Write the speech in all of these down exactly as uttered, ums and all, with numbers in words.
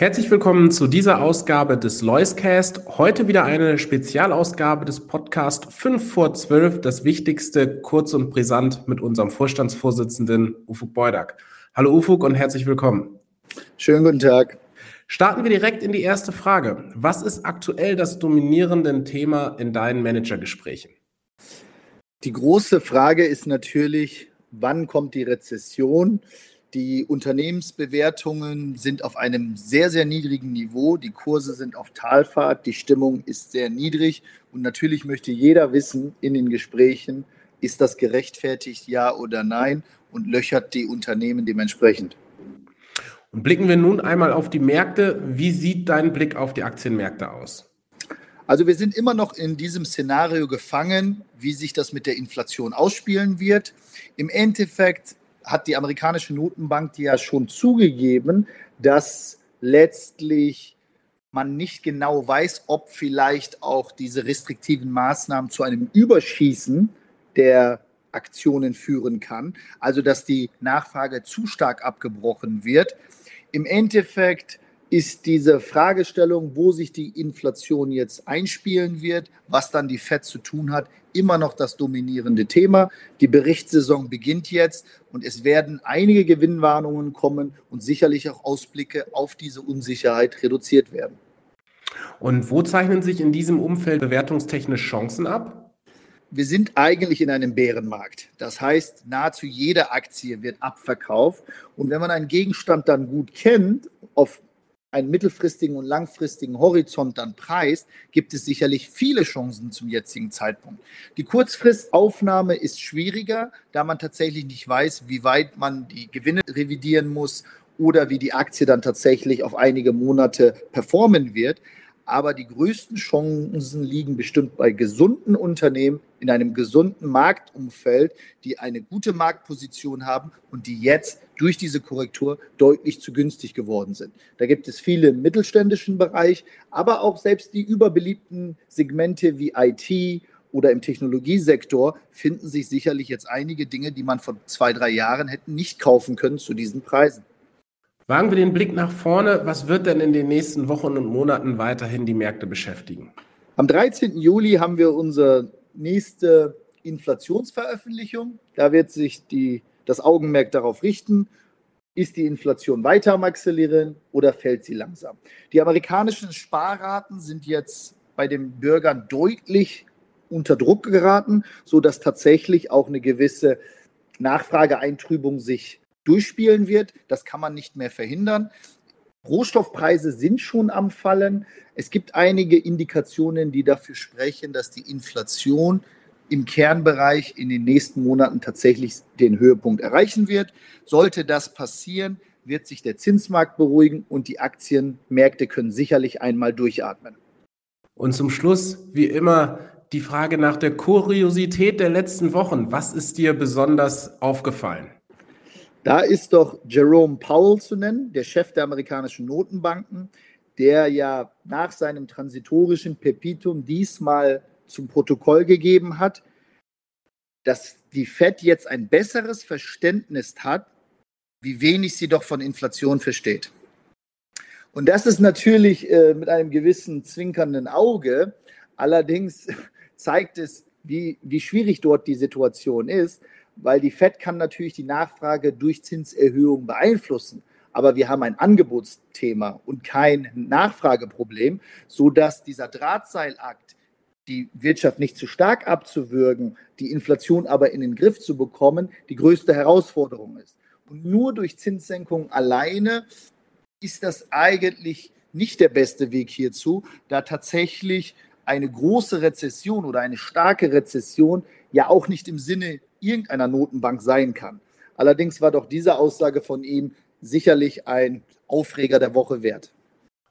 Herzlich willkommen zu dieser Ausgabe des LoisCast. Heute wieder eine Spezialausgabe des Podcasts fünf vor zwölf, das Wichtigste kurz und brisant mit unserem Vorstandsvorsitzenden Ufuk Beudak. Hallo Ufuk und herzlich willkommen. Schönen guten Tag. Starten wir direkt in die erste Frage. Was ist aktuell das dominierende Thema in deinen Managergesprächen? Die große Frage ist natürlich, wann kommt die Rezession? Die Unternehmensbewertungen sind auf einem sehr, sehr niedrigen Niveau. Die Kurse sind auf Talfahrt. Die Stimmung ist sehr niedrig. Und natürlich möchte jeder wissen in den Gesprächen, ist das gerechtfertigt, ja oder nein? Und löchert die Unternehmen dementsprechend. Und blicken wir nun einmal auf die Märkte. Wie sieht dein Blick auf die Aktienmärkte aus? Also wir sind immer noch in diesem Szenario gefangen, wie sich das mit der Inflation ausspielen wird. Im Endeffekt hat die amerikanische Notenbank die ja schon zugegeben, dass letztlich man nicht genau weiß, ob vielleicht auch diese restriktiven Maßnahmen zu einem Überschießen der Aktionen führen kann, also dass die Nachfrage zu stark abgebrochen wird. Im Endeffekt ist diese Fragestellung, wo sich die Inflation jetzt einspielen wird, was dann die F E D zu tun hat, immer noch das dominierende Thema. Die Berichtssaison beginnt jetzt und es werden einige Gewinnwarnungen kommen und sicherlich auch Ausblicke auf diese Unsicherheit reduziert werden. Und wo zeichnen sich in diesem Umfeld bewertungstechnisch Chancen ab? Wir sind eigentlich in einem Bärenmarkt. Das heißt, nahezu jede Aktie wird abverkauft. Und wenn man einen Gegenstand dann gut kennt, auf einen mittelfristigen und langfristigen Horizont dann preist, gibt es sicherlich viele Chancen zum jetzigen Zeitpunkt. Die Kurzfristaufnahme ist schwieriger, da man tatsächlich nicht weiß, wie weit man die Gewinne revidieren muss oder wie die Aktie dann tatsächlich auf einige Monate performen wird. Aber die größten Chancen liegen bestimmt bei gesunden Unternehmen in einem gesunden Marktumfeld, die eine gute Marktposition haben und die jetzt durch diese Korrektur deutlich zu günstig geworden sind. Da gibt es viele im mittelständischen Bereich, aber auch selbst die überbeliebten Segmente wie I T oder im Technologiesektor finden sich sicherlich jetzt einige Dinge, die man vor zwei, drei Jahren hätten nicht kaufen können zu diesen Preisen. Wagen wir den Blick nach vorne. Was wird denn in den nächsten Wochen und Monaten weiterhin die Märkte beschäftigen? Am dreizehnten Juli haben wir unsere nächste Inflationsveröffentlichung. Da wird sich die, das Augenmerk darauf richten, ist die Inflation weiter am Akzelerieren oder fällt sie langsam? Die amerikanischen Sparraten sind jetzt bei den Bürgern deutlich unter Druck geraten, sodass tatsächlich auch eine gewisse Nachfrageeintrübung sich durchspielen wird. Das kann man nicht mehr verhindern. Rohstoffpreise sind schon am Fallen. Es gibt einige Indikationen, die dafür sprechen, dass die Inflation im Kernbereich in den nächsten Monaten tatsächlich den Höhepunkt erreichen wird. Sollte das passieren, wird sich der Zinsmarkt beruhigen und die Aktienmärkte können sicherlich einmal durchatmen. Und zum Schluss, wie immer, die Frage nach der Kuriosität der letzten Wochen. Was ist dir besonders aufgefallen? Da ist doch Jerome Powell zu nennen, der Chef der amerikanischen Notenbanken, der ja nach seinem transitorischen Pepitum diesmal zum Protokoll gegeben hat, dass die F E D jetzt ein besseres Verständnis hat, wie wenig sie doch von Inflation versteht. Und das ist natürlich äh, mit einem gewissen zwinkernden Auge. Allerdings zeigt es, wie, wie schwierig dort die Situation ist, weil die F E D kann natürlich die Nachfrage durch Zinserhöhungen beeinflussen. Aber wir haben ein Angebotsthema und kein Nachfrageproblem, sodass dieser Drahtseilakt, die Wirtschaft nicht zu stark abzuwürgen, die Inflation aber in den Griff zu bekommen, die größte Herausforderung ist. Und nur durch Zinssenkungen alleine ist das eigentlich nicht der beste Weg hierzu, da tatsächlich eine große Rezession oder eine starke Rezession ja auch nicht im Sinne irgendeiner Notenbank sein kann. Allerdings war doch diese Aussage von ihm sicherlich ein Aufreger der Woche wert.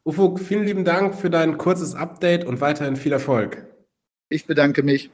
Ufuk, vielen lieben Dank für dein kurzes Update und weiterhin viel Erfolg. Ich bedanke mich.